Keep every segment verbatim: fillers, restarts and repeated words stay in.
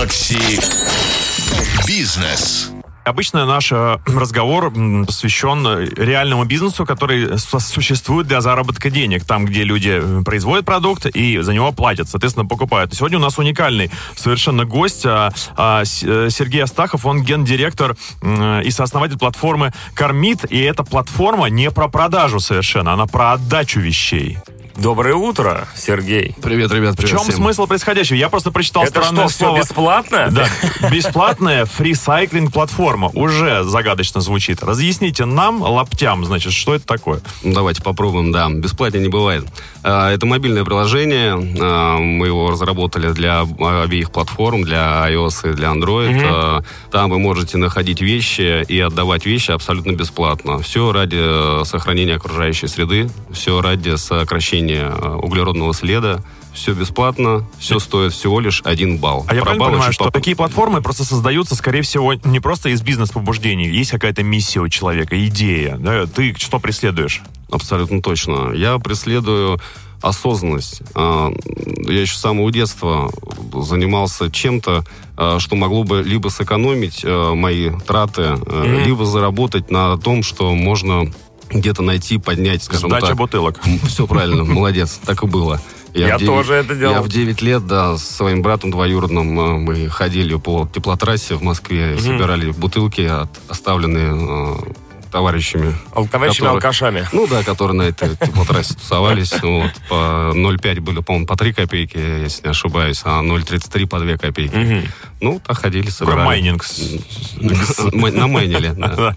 Токсик бизнес. Обычно наш разговор посвящен реальному бизнесу, который существует для заработка денег. Там, где люди производят продукт и за него платят, соответственно, покупают. Сегодня у нас уникальный совершенно гость Сергей Астахов. Он гендиректор и сооснователь платформы «Кармит». И эта платформа не про продажу совершенно, она про отдачу вещей. Доброе утро, Сергей. Привет, ребят. Привет. В чем всем смысл происходящего? Я просто прочитал это странное что, слово. Это бесплатное? Да. Бесплатная фрисайклинг-платформа. Уже загадочно звучит. Разъясните нам, лаптям, значит, что это такое? Давайте попробуем, да. Бесплатнее не бывает. Это мобильное приложение. Мы его разработали для обеих платформ, для iOS и для Android. Mm-hmm. Там вы можете находить вещи и отдавать вещи абсолютно бесплатно. Все ради сохранения окружающей среды, все ради сокращения углеродного следа. Все бесплатно, все стоит всего лишь один балл. А я правильно понимаю, что такие платформы просто создаются, скорее всего, не просто из бизнес-побуждений. Есть какая-то миссия у человека, идея. Да? Ты что преследуешь? Абсолютно точно. Я преследую осознанность. Я еще с самого детства занимался чем-то, что могло бы либо сэкономить мои траты, mm-hmm. либо заработать на том, что можно... где-то найти, поднять, скажем Сдача так. Сдача бутылок. Все правильно, молодец, так и было. Я, я девять, тоже это делал. Я в девять лет, да, с своим братом двоюродным мы ходили по теплотрассе в Москве, mm-hmm. собирали бутылки, от, оставленные э, товарищами. Ал- товарищами которые, алкашами. Ну да, которые на этой теплотрассе тусовались. Вот, по ноль пять были, по-моему, по три копейки, если не ошибаюсь, а ноль тридцать три по две копейки. Mm-hmm. Ну, так ходили, собирали. Майнинг. Намайнили, да.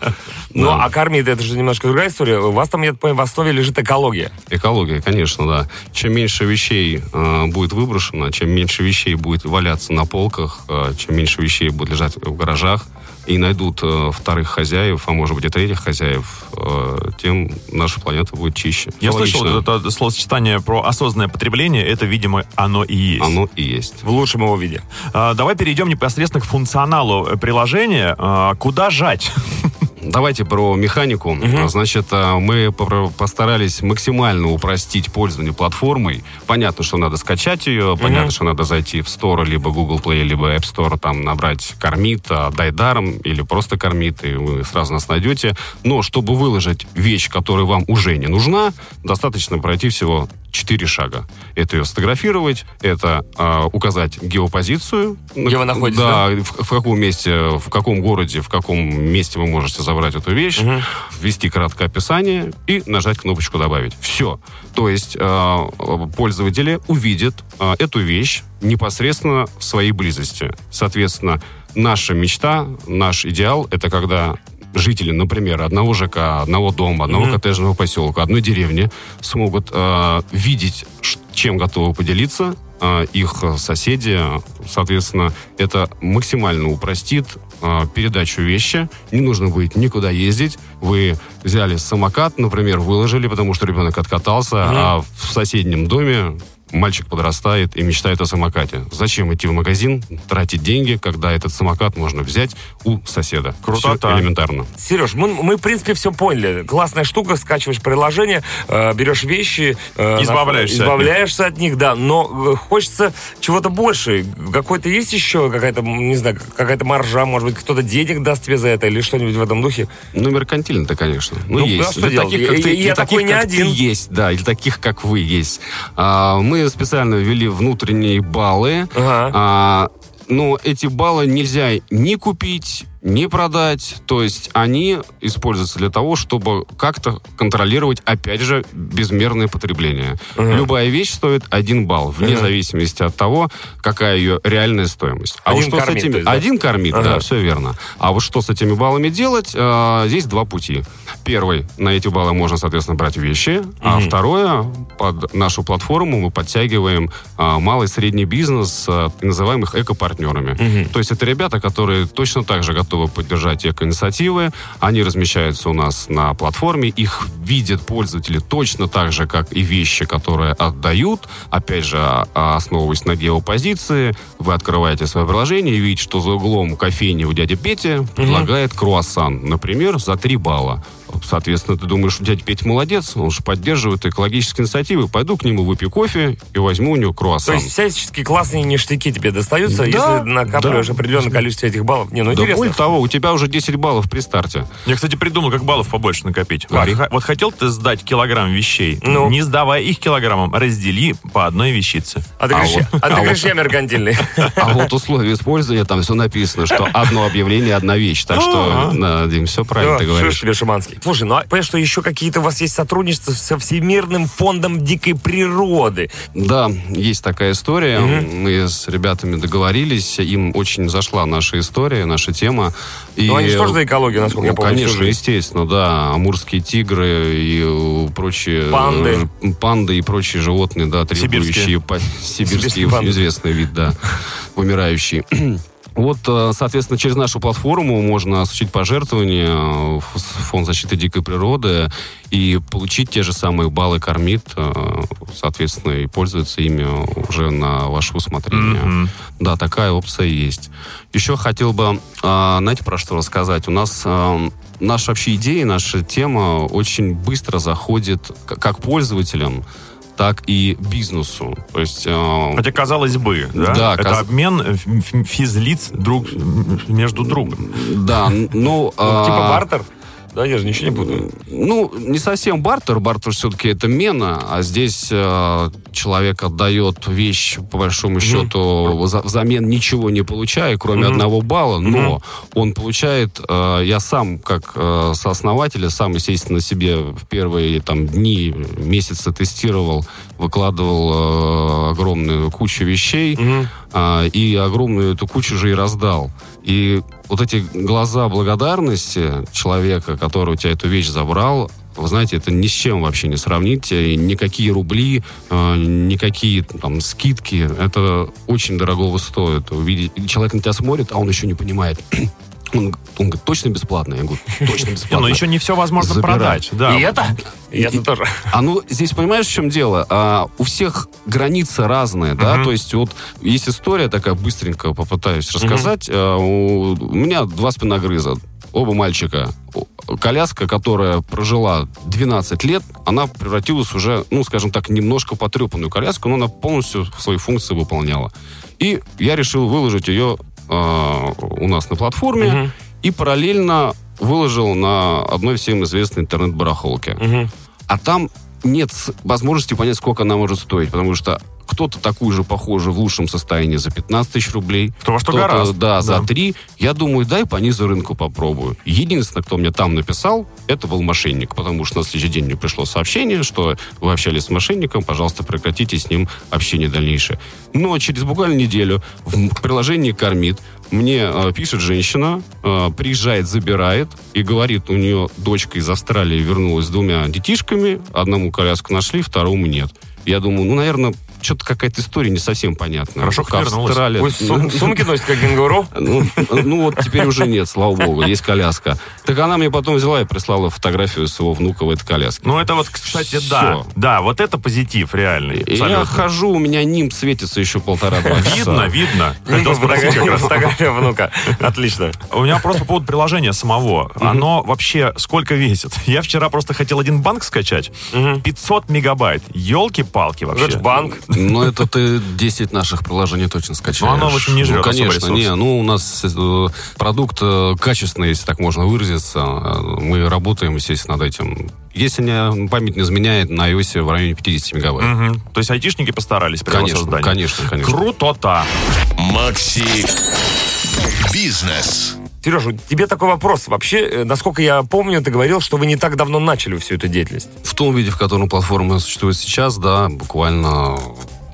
Ну, да. А «Кармит» — это же немножко другая история. У вас там, я понимаю, в основе лежит экология. Экология, конечно, да. Чем меньше вещей э, будет выброшено, чем меньше вещей будет валяться на полках, э, чем меньше вещей будет лежать в гаражах, и найдут э, вторых хозяев, а может быть и третьих хозяев, э, тем наша планета будет чище. Я Логично. слышал это, это словосочетание про осознанное потребление. Это, видимо, оно и есть. Оно и есть. В лучшем его виде. Э, давай перейдем непосредственно к функционалу приложения. Э, куда жать? Давайте про механику. Угу. Значит, мы постарались максимально упростить пользование платформой. Понятно, что надо скачать ее, понятно, угу. что надо зайти в Store, либо Google Play, либо App Store, там набрать «Кармит», «Дай даром» или просто «Кармит», и вы сразу нас найдете. Но чтобы выложить вещь, которая вам уже не нужна, достаточно пройти всего четыре шага. Это ее сфотографировать, это э, указать геопозицию. Где вы находитесь? Да, да? В, в каком месте, в каком городе, в каком месте вы можете забрать эту вещь, угу. ввести краткое описание и нажать кнопочку «Добавить». Все. То есть э, пользователи увидят э, эту вещь непосредственно в своей близости. Соответственно, наша мечта, наш идеал — это когда... жители, например, одного ЖК, одного дома, одного mm-hmm. коттеджного поселка, одной деревни смогут э, видеть, чем готовы поделиться э, их соседи. Соответственно, это максимально упростит э, передачу вещи. Не нужно будет никуда ездить. Вы взяли самокат, например, выложили, потому что ребенок откатался, mm-hmm. а в соседнем доме мальчик подрастает и мечтает о самокате. Зачем идти в магазин, тратить деньги, когда этот самокат можно взять у соседа? Крутота. Все элементарно. Сереж, мы, мы, в принципе, все поняли. Классная штука, скачиваешь приложение, э, берешь вещи, э, избавляешься, на, избавляешься от, них. от них, да. Но хочется чего-то больше. Какой-то есть еще какая-то, не знаю, какая-то маржа, может быть, кто-то денег даст тебе за это или что-нибудь в этом духе? Ну, меркантильно-то, конечно. Ну, ну есть. Для таких, как ты, я для таких, не как один. ты есть, да, или таких, как вы, есть. А, мы специально ввели внутренние баллы, ага. а, но эти баллы нельзя ни купить, ни продать, то есть они используются для того, чтобы как-то контролировать, опять же, безмерное потребление. Ага. Любая вещь стоит один балл, вне ага. зависимости от того, какая ее реальная стоимость. А один вот что кормит, с этими... есть, да? Один кормит, ага. да, все верно. А вот что с этими баллами делать, а, здесь два пути. Первый, на эти баллы можно, соответственно, брать вещи, угу. а второе, под нашу платформу мы подтягиваем а, малый и средний бизнес, а, и называем их эко-партнерами. Угу. То есть это ребята, которые точно так же готовы поддержать эко-инициативы, они размещаются у нас на платформе, их видят пользователи точно так же, как и вещи, которые отдают. Опять же, основываясь на геопозиции, вы открываете свое приложение и видите, что за углом кофейни у дяди Пети предлагает угу. круассан, например, за три балла. Соответственно, ты думаешь, дядя Петя молодец, он же поддерживает экологические инициативы. Пойду к нему выпью кофе и возьму у него круассан. То есть всячески классные ништяки тебе достаются, да, если накапливаешь да. определенное количество этих баллов. Не, ну да, интересно. Более того, у тебя уже десять баллов при старте. Я, кстати, придумал, как баллов побольше накопить. Х- вот хотел ты сдать килограмм вещей, ну. не сдавая их килограммом, раздели по одной вещице. А ты говоришь, а а вот. я меркантильный. А вот условия использования, там все написано, что одно объявление, одна вещь. Так что, Дим, все правильно ты говоришь. Что ж тебе, шаманский. Слушай, ну, понимаешь, что еще какие-то у вас есть сотрудничества со Всемирным фондом дикой природы? Да, есть такая история. Угу. Мы с ребятами договорились, им очень зашла наша история, наша тема. И... Ну, они же тоже за экологию, насколько ну, я помню. Конечно, уже. естественно, да. Амурские тигры и прочие... Панды. Панды и прочие животные, да, требующие... Сибирские. Сибирские, известный вид, да, умирающий. Вот, соответственно, через нашу платформу можно осуществить пожертвования в Фонд защиты дикой природы и получить те же самые баллы «Кармит», соответственно, и пользоваться ими уже на ваше усмотрение. Mm-hmm. Да, такая опция есть. Еще хотел бы, знаете, про что рассказать? У нас... Наша вообще идея, наша тема очень быстро заходит как пользователям, так и бизнесу. То есть, э, хотя, казалось бы, да? Да, это каз... обмен физлиц друг между другом. Да, ну... Э... Типа бартер? Да, я же ничего не буду. Ну, не совсем бартер. Бартер все-таки это мена, а здесь э, человек отдает вещь, по большому счету, mm-hmm. взамен ничего не получая, кроме mm-hmm. одного балла, но mm-hmm. он получает, э, я сам, как э, сооснователь, сам, естественно, себе в первые там, дни, месяцы тестировал, выкладывал э, огромную кучу вещей, mm-hmm. э, и огромную эту кучу же и раздал. И вот эти глаза благодарности человека, который у тебя эту вещь забрал, вы знаете, это ни с чем вообще не сравнить. И никакие рубли, э, никакие там скидки. Это очень дорогого стоит. Увидеть. Человек на тебя смотрит, а он еще не понимает. Он, он говорит, точно бесплатно? Я говорю, точно бесплатно. Но еще не все возможно продать. И это? И это тоже. А ну, здесь понимаешь, в чем дело? У всех границы разные, да? То есть вот есть история такая, быстренько попытаюсь рассказать. У меня два спиногрыза. Оба мальчика. Коляска, которая прожила двенадцать лет, она превратилась уже, ну, скажем так, немножко потрепанную коляску, но она полностью свои функции выполняла. И я решил выложить ее у нас на платформе uh-huh. и параллельно выложил на одной всем известной интернет-барахолке. Uh-huh. А там нет возможности понять, сколько она может стоить, потому что кто-то такую же похожую в лучшем состоянии за пятнадцать тысяч рублей, кто во что гораздо. Да, да, за три. Я думаю, дай по низу рынку попробую. Единственное, кто мне там написал, это был мошенник, потому что на следующий день мне пришло сообщение, что вы общались с мошенником, пожалуйста, прекратите с ним общение дальнейшее. Но через буквально неделю в приложении «Кармит» мне э, пишет женщина, э, приезжает, забирает, и говорит, у нее дочка из Австралии вернулась с двумя детишками, одному коляску нашли, второму нет. Я думаю, ну, наверное, что-то какая-то история не совсем понятна. Хорошо, как Австралия. Пусть сум- сумки носит, как кенгуру. Ну, ну вот теперь уже нет, слава богу, есть коляска. Так она мне потом взяла и прислала фотографию своего внука в этой коляске. Ну это вот, кстати, все. Да. Да, вот это позитив реальный. Я хожу, у меня нимб светится еще полтора-два часа. Видно, видно. Фотография внука. Отлично. У меня вопрос по поводу приложения самого. Оно вообще сколько весит? Я вчера просто хотел один банк скачать. пятьсот мегабайт. Елки-палки вообще. Это банк. Ну, это ты десять наших приложений точно скачаешь. Ну, оно, в общем, не жрет. Ну, конечно, не. Ну, у нас продукт качественный, если так можно выразиться. Мы работаем, естественно, над этим. Если не, память не изменяет, на iOS в районе пятьдесят мегабайт. Угу. То есть айтишники постарались при конечно, его создании. Конечно, конечно. Крутота. Макси Бизнес. Сережа, тебе такой вопрос. Вообще, насколько я помню, ты говорил, что вы не так давно начали всю эту деятельность. В том виде, в котором платформа существует сейчас, да, буквально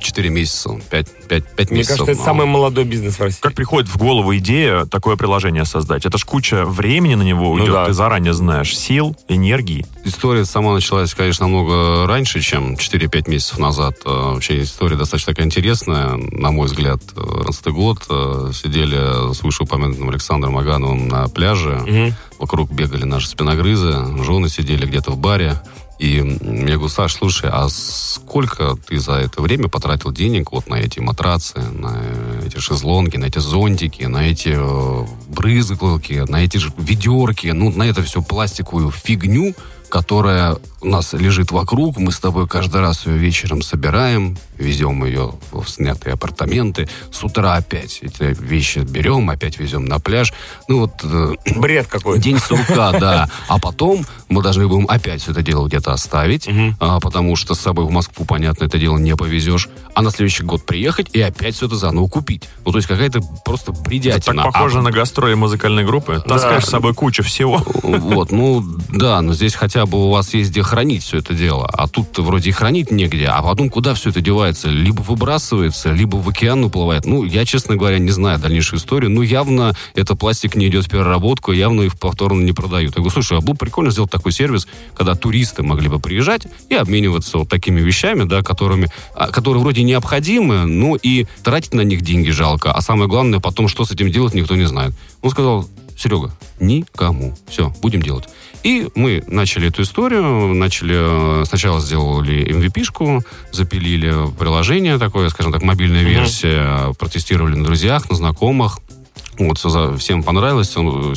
четыре месяца, пять, пять, пять Мне месяцев. Мне кажется, это самый молодой бизнес в России. Как приходит в голову идея такое приложение создать? Это ж куча времени на него уйдет, ну да. Ты заранее знаешь, сил, энергии. История сама началась, конечно, намного раньше, чем четыре-пять месяцев назад. Вообще история достаточно такая интересная. На мой взгляд, двадцатый год. Сидели с вышеупомянутым Александром Агановым на пляже. Угу. Вокруг бегали наши спиногрызы. Жены сидели где-то в баре. И я говорю: Саш, слушай, а сколько ты за это время потратил денег вот на эти матрацы, на эти шезлонги, на эти зонтики, на эти брызгалки, на эти же ведерки, ну, на эту всю пластиковую фигню, которая у нас лежит вокруг, мы с тобой каждый раз ее вечером собираем, везем ее в снятые апартаменты, с утра опять эти вещи берем, опять везем на пляж. Ну вот... Э, бред какой-то. День сурка, да. А потом мы должны будем опять все это дело где-то оставить, потому что с собой в Москву, понятно, это дело не повезешь, а на следующий год приехать и опять все это заново купить. Ну то есть какая-то просто бредятина. Так похоже на гастроли музыкальной группы. Таскаешь с собой кучу всего. Вот, ну да, но здесь хотя бы у вас есть где хранить все это дело, а тут-то вроде и хранить негде, а потом куда все это девается? Либо выбрасывается, либо в океан уплывает. Ну, я, честно говоря, не знаю дальнейшую историю, но явно это пластик не идет в переработку, явно их повторно не продают. Я говорю: слушай, а было бы прикольно сделать такой сервис, когда туристы могли бы приезжать и обмениваться вот такими вещами, да, которыми, которые вроде необходимы, но и тратить на них деньги жалко, а самое главное потом, что с этим делать, никто не знает. Он сказал: Серега, никому. Все, будем делать. И мы начали эту историю, начали, сначала сделали эм ви пи-шку, запилили приложение такое, скажем так, мобильная версия, протестировали на друзьях, на знакомых. Вот, все, всем понравилось,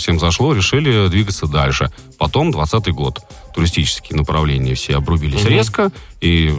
всем зашло, решили двигаться дальше. Потом двадцатый год. Туристические направления все обрубились резко и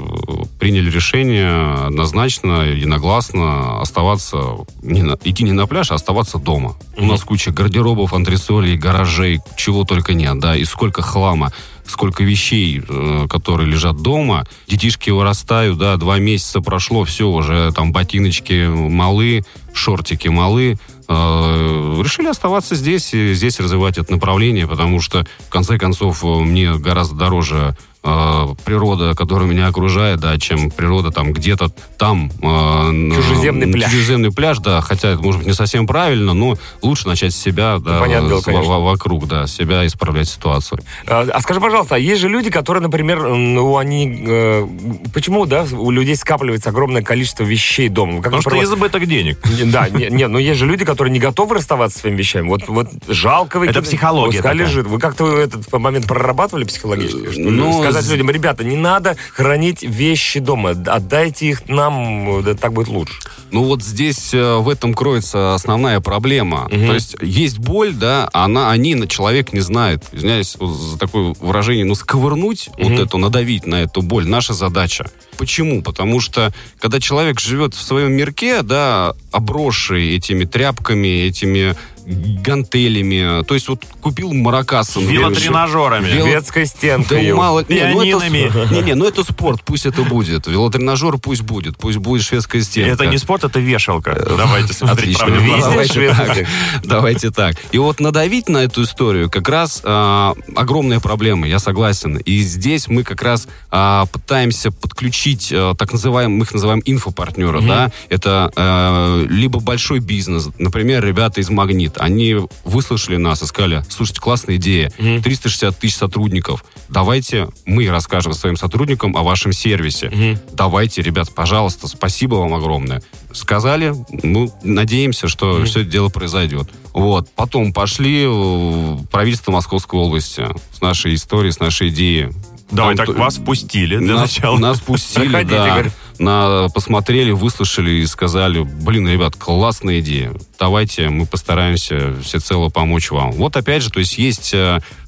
приняли решение однозначно, единогласно оставаться, не на, идти не на пляж, а оставаться дома. У нас куча гардеробов, антресолей, гаражей, чего только нет, да, и сколько хлама, сколько вещей, которые лежат дома. Детишки вырастают, да, два месяца прошло, все уже, там, ботиночки малы, шортики малы. Решили оставаться здесь и здесь развивать это направление, потому что, в конце концов, мне гораздо дороже э, природа, которая меня окружает, да, чем природа там где-то там. Э, чужеземный э, пляж. Чужеземный пляж, да, хотя это, может быть, не совсем правильно, но лучше начать с себя, да, ну, с, в, вокруг, да, себя исправлять ситуацию. А, а скажи, пожалуйста, есть же люди, которые, например, ну, они... Э, почему, да, у людей скапливается огромное количество вещей дома? Как, Потому например, что из-за быток денег. Да, нет, но есть же люди, которые не готовы расставаться с своими вещами. Вот, вот жалко вы... Это психология такая. Лежит. Вы как-то этот момент прорабатывали психологически? Что ну, сказать людям: ребята, не надо хранить вещи дома, отдайте их нам, да, так будет лучше. Ну вот здесь в этом кроется основная проблема. Угу. То есть есть боль, да, она, о ней человек не знает. Извиняюсь за такое выражение, но сковырнуть угу. вот эту, надавить на эту боль — наша задача. Почему? Потому что когда человек живет в своем мирке, да, обросший этими тряпками, этими гантелями, то есть вот купил маракасы, велотренажерами, Вел... детской стенкой, да, мало... пианинами. Не, ну это... не, не, ну это спорт, пусть это будет. Велотренажер пусть будет, пусть будет шведская стенка. Это не спорт, это вешалка. Давайте смотреть. Отлично. Давайте так. Давайте так. И вот надавить на эту историю как раз а, огромная проблема, я согласен. И здесь мы как раз а, пытаемся подключить а, так называемых, мы их называем инфопартнера, угу. да, это а, либо большой бизнес, например, ребята из Магнит. Они выслушали нас и сказали: слушайте, классная идея, триста шестьдесят тысяч сотрудников, давайте мы расскажем своим сотрудникам о вашем сервисе. Mm-hmm. Давайте, ребят, пожалуйста, спасибо вам огромное. Сказали, ну, надеемся, что mm-hmm. все это дело произойдет. Вот. Потом пошли в правительство Московской области с нашей историей, с нашей идеей. Давай так, вас пустили для нас, начала. Нас пустили, Проходите, да. На, посмотрели, выслушали и сказали: блин, ребят, классная идея. Давайте мы постараемся всецело помочь вам. Вот опять же, то есть есть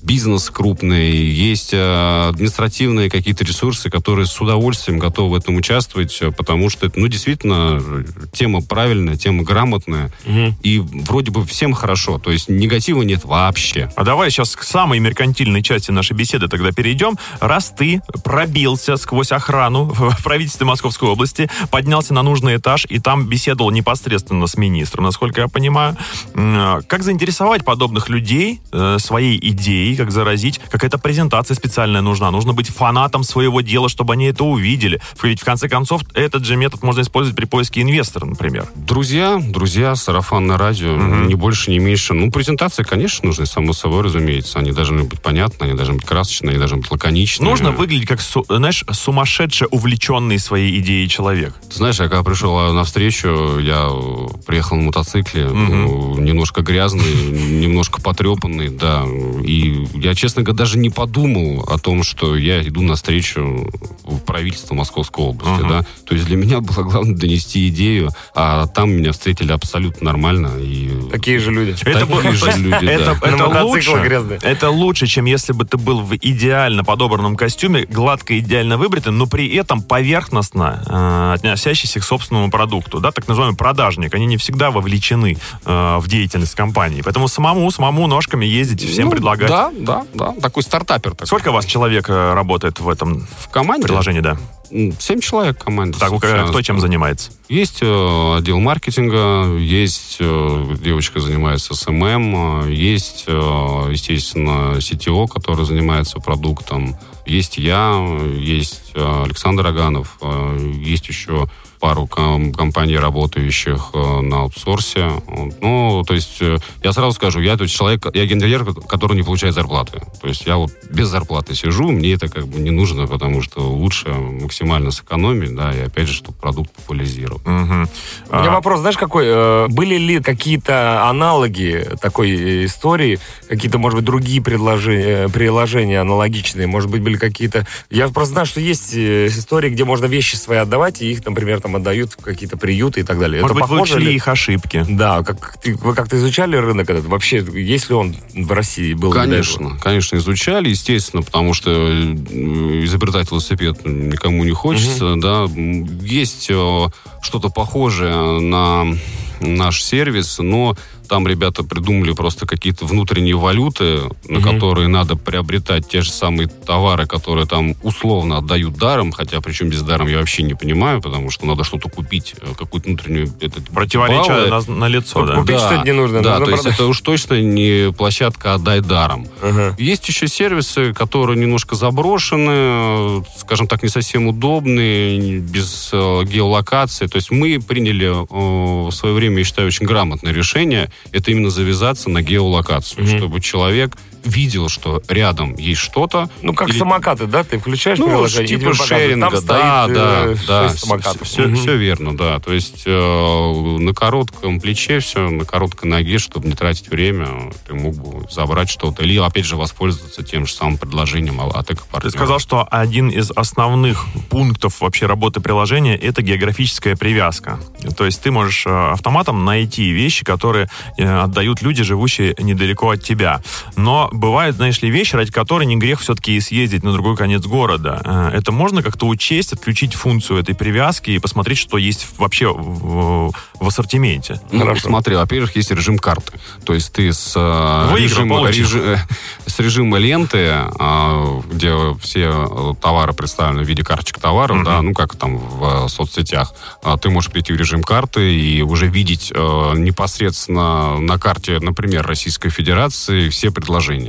бизнес крупный, есть административные какие-то ресурсы, которые с удовольствием готовы в этом участвовать, потому что, ну, действительно, тема правильная, тема грамотная, угу. и вроде бы всем хорошо, то есть негатива нет вообще. А давай сейчас к самой меркантильной части нашей беседы тогда перейдем. Раз ты пробился сквозь охрану в правительстве Московской области, поднялся на нужный этаж и там беседовал непосредственно с министром, насколько я понимаю, как заинтересовать подобных людей своей идеей, как заразить, какая-то презентация специальная нужна, нужно быть фанатом своего дела, чтобы они это увидели. Ведь в конце концов этот же метод можно использовать при поиске инвестора, например. Друзья, друзья, сарафанное радио, mm-hmm. не больше, не меньше. Ну, презентации, конечно, нужны, само собой, разумеется. Они должны быть понятны, они должны быть красочны, они должны быть лаконичны. Нужно выглядеть как, знаешь, сумасшедше увлеченный своей идеей и человек. Ты знаешь, я когда пришел на встречу, я приехал на мотоцикле, угу. немножко грязный, немножко потрепанный, да. И я, честно говоря, даже не подумал о том, что я иду на встречу правительства Московской области, угу. да. То есть для меня было главное донести идею, а там меня встретили абсолютно нормально. И... Такие же люди. Это Такие же люди, да. Это лучше. Это лучше, чем если бы ты был в идеально подобранном костюме, гладко, идеально выбритым, но при этом поверхностно э, относящийся к собственному продукту. Да, так называемый продажник. Они не всегда вовлечены э, в деятельность компании. Поэтому самому, самому ножками ездить, всем ну, предлагать. Да, да, да. Такой стартапер. Такой. Сколько у вас человек работает в этом в команде? приложении? Да. Семь человек команды. Так, сейчас. Кто чем занимается? Есть э, отдел маркетинга, есть э, девочка занимается эс эм эм, есть, э, естественно, си ти о, который занимается продуктом, есть я, есть э, Александр Аганов, э, есть еще пару ком- компаний, работающих э, на аутсорсе. Ну, то есть, э, я сразу скажу, я тот человек, я генеральер, который не получает зарплаты. То есть, я вот без зарплаты сижу, мне это как бы не нужно, потому что лучше максимально сэкономить, да, и опять же, чтобы продукт популяризировал. Угу. У меня а... вопрос, знаешь, какой? Были ли какие-то аналоги такой истории, какие-то, может быть, другие предложения, приложения аналогичные, может быть, были какие-то... Я просто знаю, что есть истории, где можно вещи свои отдавать, и их, например, там отдают в какие-то приюты и так далее. Может это быть, вы учли ли... их ошибки? Да, как ты, вы как-то изучали рынок этот? Вообще, есть ли он в России? Был конечно, конечно, изучали, естественно, потому что изобретать велосипед никому не хочется, угу. да. Есть что-то похожее на наш сервис, но там ребята придумали просто какие-то внутренние валюты, на угу. которые надо приобретать те же самые товары, которые там условно отдают даром, хотя причем без даром я вообще не понимаю, потому что надо что-то купить, какую-то внутреннюю... Противоречие на, на лицо, да? Купить да, что-то не нужно. Да, нужно то продать. Есть это уж точно не площадка «отдай даром». Угу. Есть еще сервисы, которые немножко заброшены, скажем так, не совсем удобные, без геолокации. То есть мы приняли в свое время, я считаю, очень грамотное решение, это именно завязаться на геолокацию, mm-hmm. чтобы человек видел, что рядом есть что-то. Ну, как или... самокаты, да? Ты включаешь ну, приложение, типа шеринга, там да, стоит да, э, да, шесть самокатов. Все, mm-hmm. все верно, да. То есть э, на коротком плече все, на короткой ноге, чтобы не тратить время, ты мог бы забрать что-то. Или, опять же, воспользоваться тем же самым предложением от экопартнера. Ты сказал, что один из основных пунктов вообще работы приложения — это географическая привязка. То есть ты можешь автоматом найти вещи, которые отдают люди, живущие недалеко от тебя. Но бывают, знаешь ли, вещи, ради которой не грех все-таки и съездить на другой конец города. Это можно как-то учесть, отключить функцию этой привязки и посмотреть, что есть вообще в, в ассортименте. Ну, смотри, во-первых, есть режим карты. То есть ты с, режима, режи, с режима ленты, где все товары представлены в виде карточек товаров, mm-hmm. да, ну как там в соцсетях, ты можешь прийти в режим карты и уже видеть непосредственно на карте, например, Российской Федерации все предложения.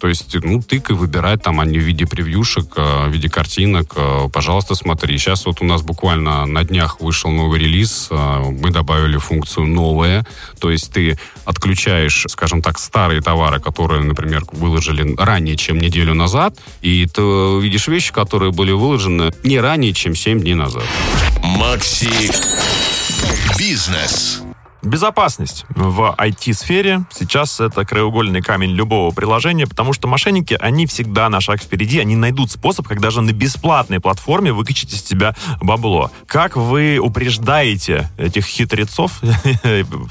То есть, ну, тыкай, выбирай, там они в виде превьюшек, в виде картинок. Пожалуйста, смотри. Сейчас вот у нас буквально на днях вышел новый релиз. Мы добавили функцию «Новое». То есть ты отключаешь, скажем так, старые товары, которые, например, выложили ранее, чем неделю назад, и ты видишь вещи, которые были выложены не ранее, чем семь дней назад. Макси Бизнес. Безопасность в ай ти-сфере сейчас это краеугольный камень любого приложения, потому что мошенники, они всегда на шаг впереди, они найдут способ, как даже на бесплатной платформе выкачать из тебя бабло. Как вы упреждаете этих хитрецов,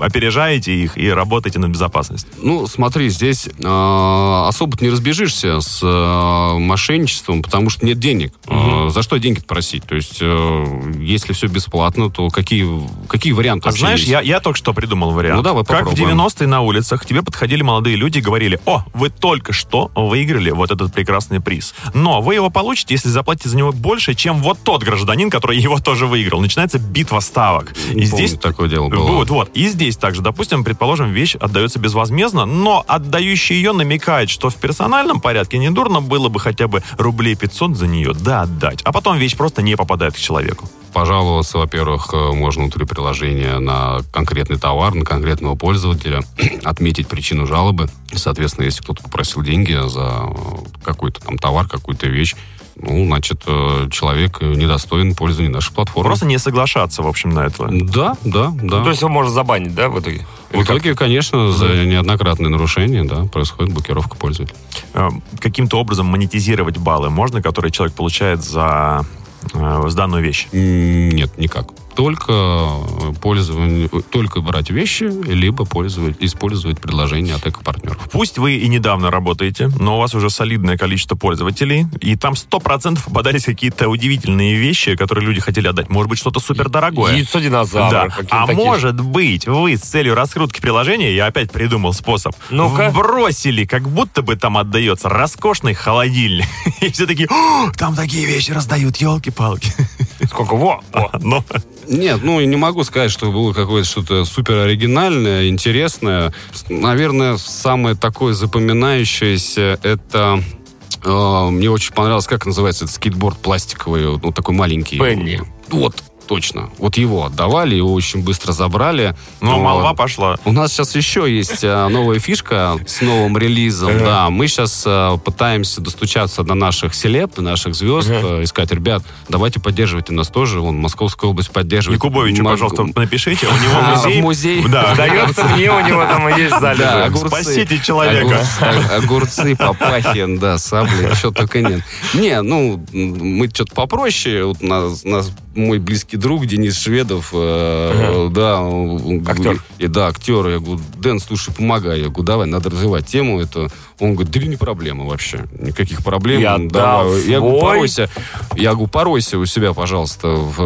опережаете их и работаете на безопасность? Ну, смотри, здесь особо не разбежишься с мошенничеством, потому что нет денег. За что деньги-то просить? То есть, если все бесплатно, то какие варианты вообще есть? Знаешь, я только что придумал вариант. Ну, давай как в девяностые на улицах к тебе подходили молодые люди и говорили: о, вы только что выиграли вот этот прекрасный приз. Но вы его получите, если заплатите за него больше, чем вот тот гражданин, который его тоже выиграл. Начинается битва ставок. И помню, здесь такое дело было. Вот, вот. И здесь также, допустим, предположим, вещь отдается безвозмездно, но отдающий ее намекает, что в персональном порядке недурно было бы хотя бы рублей пятьсот за нее да отдать. А потом вещь просто не попадает к человеку. пожаловаться, во-первых, можно внутри приложения на конкретный товар, на конкретного пользователя, отметить причину жалобы. Соответственно, если кто-то попросил деньги за какой-то там товар, какую-то вещь, ну, значит, человек недостоин пользования нашей платформы. Просто не соглашаться, в общем, на это. Да, да, да. Ну, то есть его можно забанить, да, в итоге? В итоге, как? Конечно, за неоднократные нарушения, да, происходит блокировка пользователя. Каким-то образом монетизировать баллы можно, которые человек получает за, за данную вещь? Нет, никак. Только, пользование, только брать вещи, либо пользовать, использовать предложения от эко-партнеров. Пусть вы и недавно работаете, но у вас уже солидное количество пользователей, и там сто процентов попадались какие-то удивительные вещи, которые люди хотели отдать. Может быть, что-то супердорогое. Яйцо-динозавра. Да. А такие. Может быть, вы с целью раскрутки приложения, я опять придумал способ, ну-ка, вбросили, как будто бы там отдается роскошный холодильник. И все такие, там такие вещи раздают, елки-палки. Сколько? Во! Но... Нет, ну, не могу сказать, что было какое-то что-то супер оригинальное, интересное. Наверное, самое такое запоминающееся — это... Э, мне очень понравилось, как называется, этот скейтборд пластиковый, ну, такой маленький. Пенни. Вот. Точно. Вот его отдавали, его очень быстро забрали. Но, но молва пошла. У нас сейчас еще есть новая фишка с новым релизом. Да, мы сейчас пытаемся достучаться до наших селеб, до наших звезд, и сказать, ребят, давайте поддерживайте нас тоже. Вон, Московская область поддерживает. Якубовичу, Мог... пожалуйста, напишите. У него музей. В музей. Да, сдается мне, у него там и есть залежи. Спасите человека. Огурцы, папахи, да, сабли, что только нет. Не, ну, мы что-то попроще. Вот нас мой близкий друг Денис Шведов, э, uh-huh. да, актер. И, да, актер. Я говорю, Дэн, слушай, помогай. Я говорю, давай, надо развивать тему эту. Он говорит, да не проблема вообще. Никаких проблем. Я, да, я говорю, поройся. Я говорю, поройся у себя, пожалуйста, в,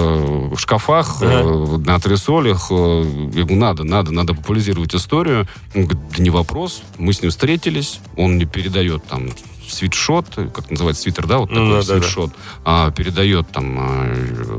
в шкафах, uh-huh. э, на антресолях. Я говорю, надо, надо, надо популяризировать историю. Он говорит, да не вопрос. Мы с ним встретились. Он мне передает там свитшот, как называется, свитер, да, вот такой ну, да, свитшот, да, да. А, передает там а,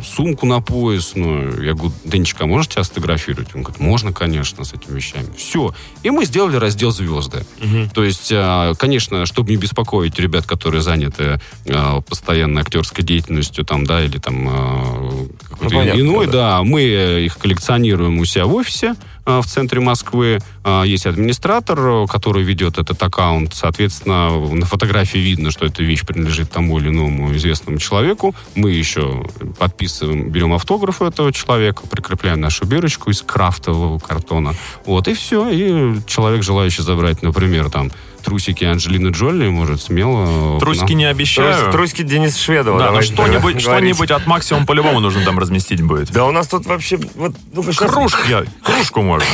сумку на пояс, ну, я говорю, Денечка, а можешь тебя сфотографировать? Он говорит, можно, конечно, с этими вещами. Все. И мы сделали раздел звезды. Угу. То есть, а, конечно, чтобы не беспокоить ребят, которые заняты а, постоянно актерской деятельностью, там, да, или там а, какой-то ну, понятно, иной, да. да, мы их коллекционируем у себя в офисе, в центре Москвы. Есть администратор, который ведет этот аккаунт. Соответственно, на фотографии видно, что эта вещь принадлежит тому или иному известному человеку. Мы еще подписываем, берем автограф этого человека, прикрепляем нашу бирочку из крафтового картона. Вот, и все. И человек, желающий забрать, например, там, трусики Анджелины Джоли, может смело... Трусики на... не обещаю. Трусики Дениса Шведова. Да, но что-нибудь, что-нибудь от Максимума по-любому нужно там разместить будет. Да у нас тут вообще... Вот, ну, кружка. Кружку можно.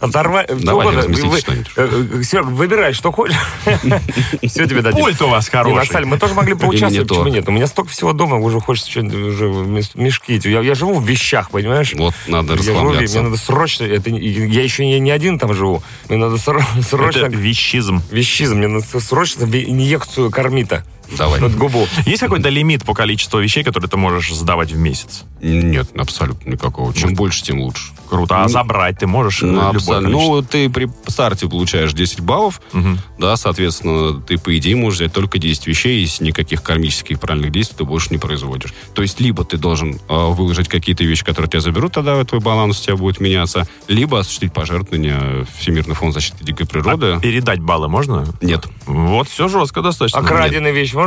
Оторвать. Давай, разместите что-нибудь. Серега, выбирай, что хочешь. Все тебе дадим. Пульт у вас хороший. Мы тоже могли поучаствовать. Почему нет? У меня столько всего дома, уже хочется что-нибудь мешки. Я живу в вещах, понимаешь? Вот, надо расслабляться. Мне надо срочно... Я еще не один там живу. Мне надо срочно... Вещизм. Вещизм. Мне надо срочно инъекцию Кармита. Давай. Под губу. Есть какой-то лимит по количеству вещей, которые ты можешь сдавать в месяц? Нет, абсолютно никакого. Чем Может... больше, тем лучше. Круто. А ну, забрать ты можешь? Ну, абсолютно. Ну, ты при старте получаешь десять баллов. Угу. Да, соответственно, ты, по идее, можешь взять только десять вещей, если никаких кармических правильных действий ты больше не производишь. То есть, либо ты должен э, выложить какие-то вещи, которые тебя заберут, тогда твой баланс у тебя будет меняться, либо осуществить пожертвование Всемирный фонд защиты дикой природы. А передать баллы можно? Нет. Вот все жестко достаточно. А краденые вещи можно?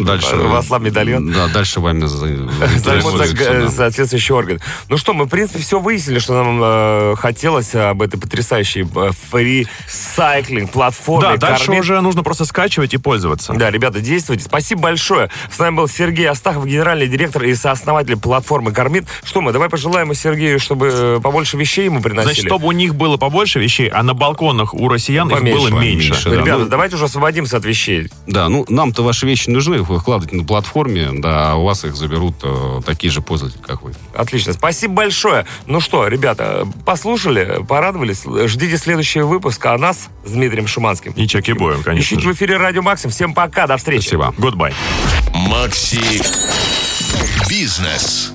Дальше. У вас слаб медальон. Да, дальше вами заинтересуется соответствующий орган. Ну что, мы, в принципе, все выяснили, что нам хотелось об этой потрясающей фри-сайклинг-платформе. Да, дальше уже нужно просто скачивать и пользоваться. Да, ребята, действуйте. Спасибо большое. С нами был Сергей Астахов, генеральный директор и сооснователь платформы «Кармит». Что мы, давай пожелаем Сергею, чтобы побольше вещей ему приносили. Значит, чтобы у них было побольше вещей, а на балконах у россиян их было меньше. Ребята, давайте уже освободимся от вещей. Да, ну, нам-то ваши вещи нужны, вы их кладете на платформе, да, а у вас их заберут э, такие же пользователи, как вы. Отлично, спасибо большое. Ну что, ребята, послушали, порадовались, ждите следующий выпуск о нас с Дмитрием Шуманским. И Чекибоем, конечно. Ищите в эфире Радио Максим. Всем пока, до встречи. Спасибо. Goodbye. Макси Бизнес.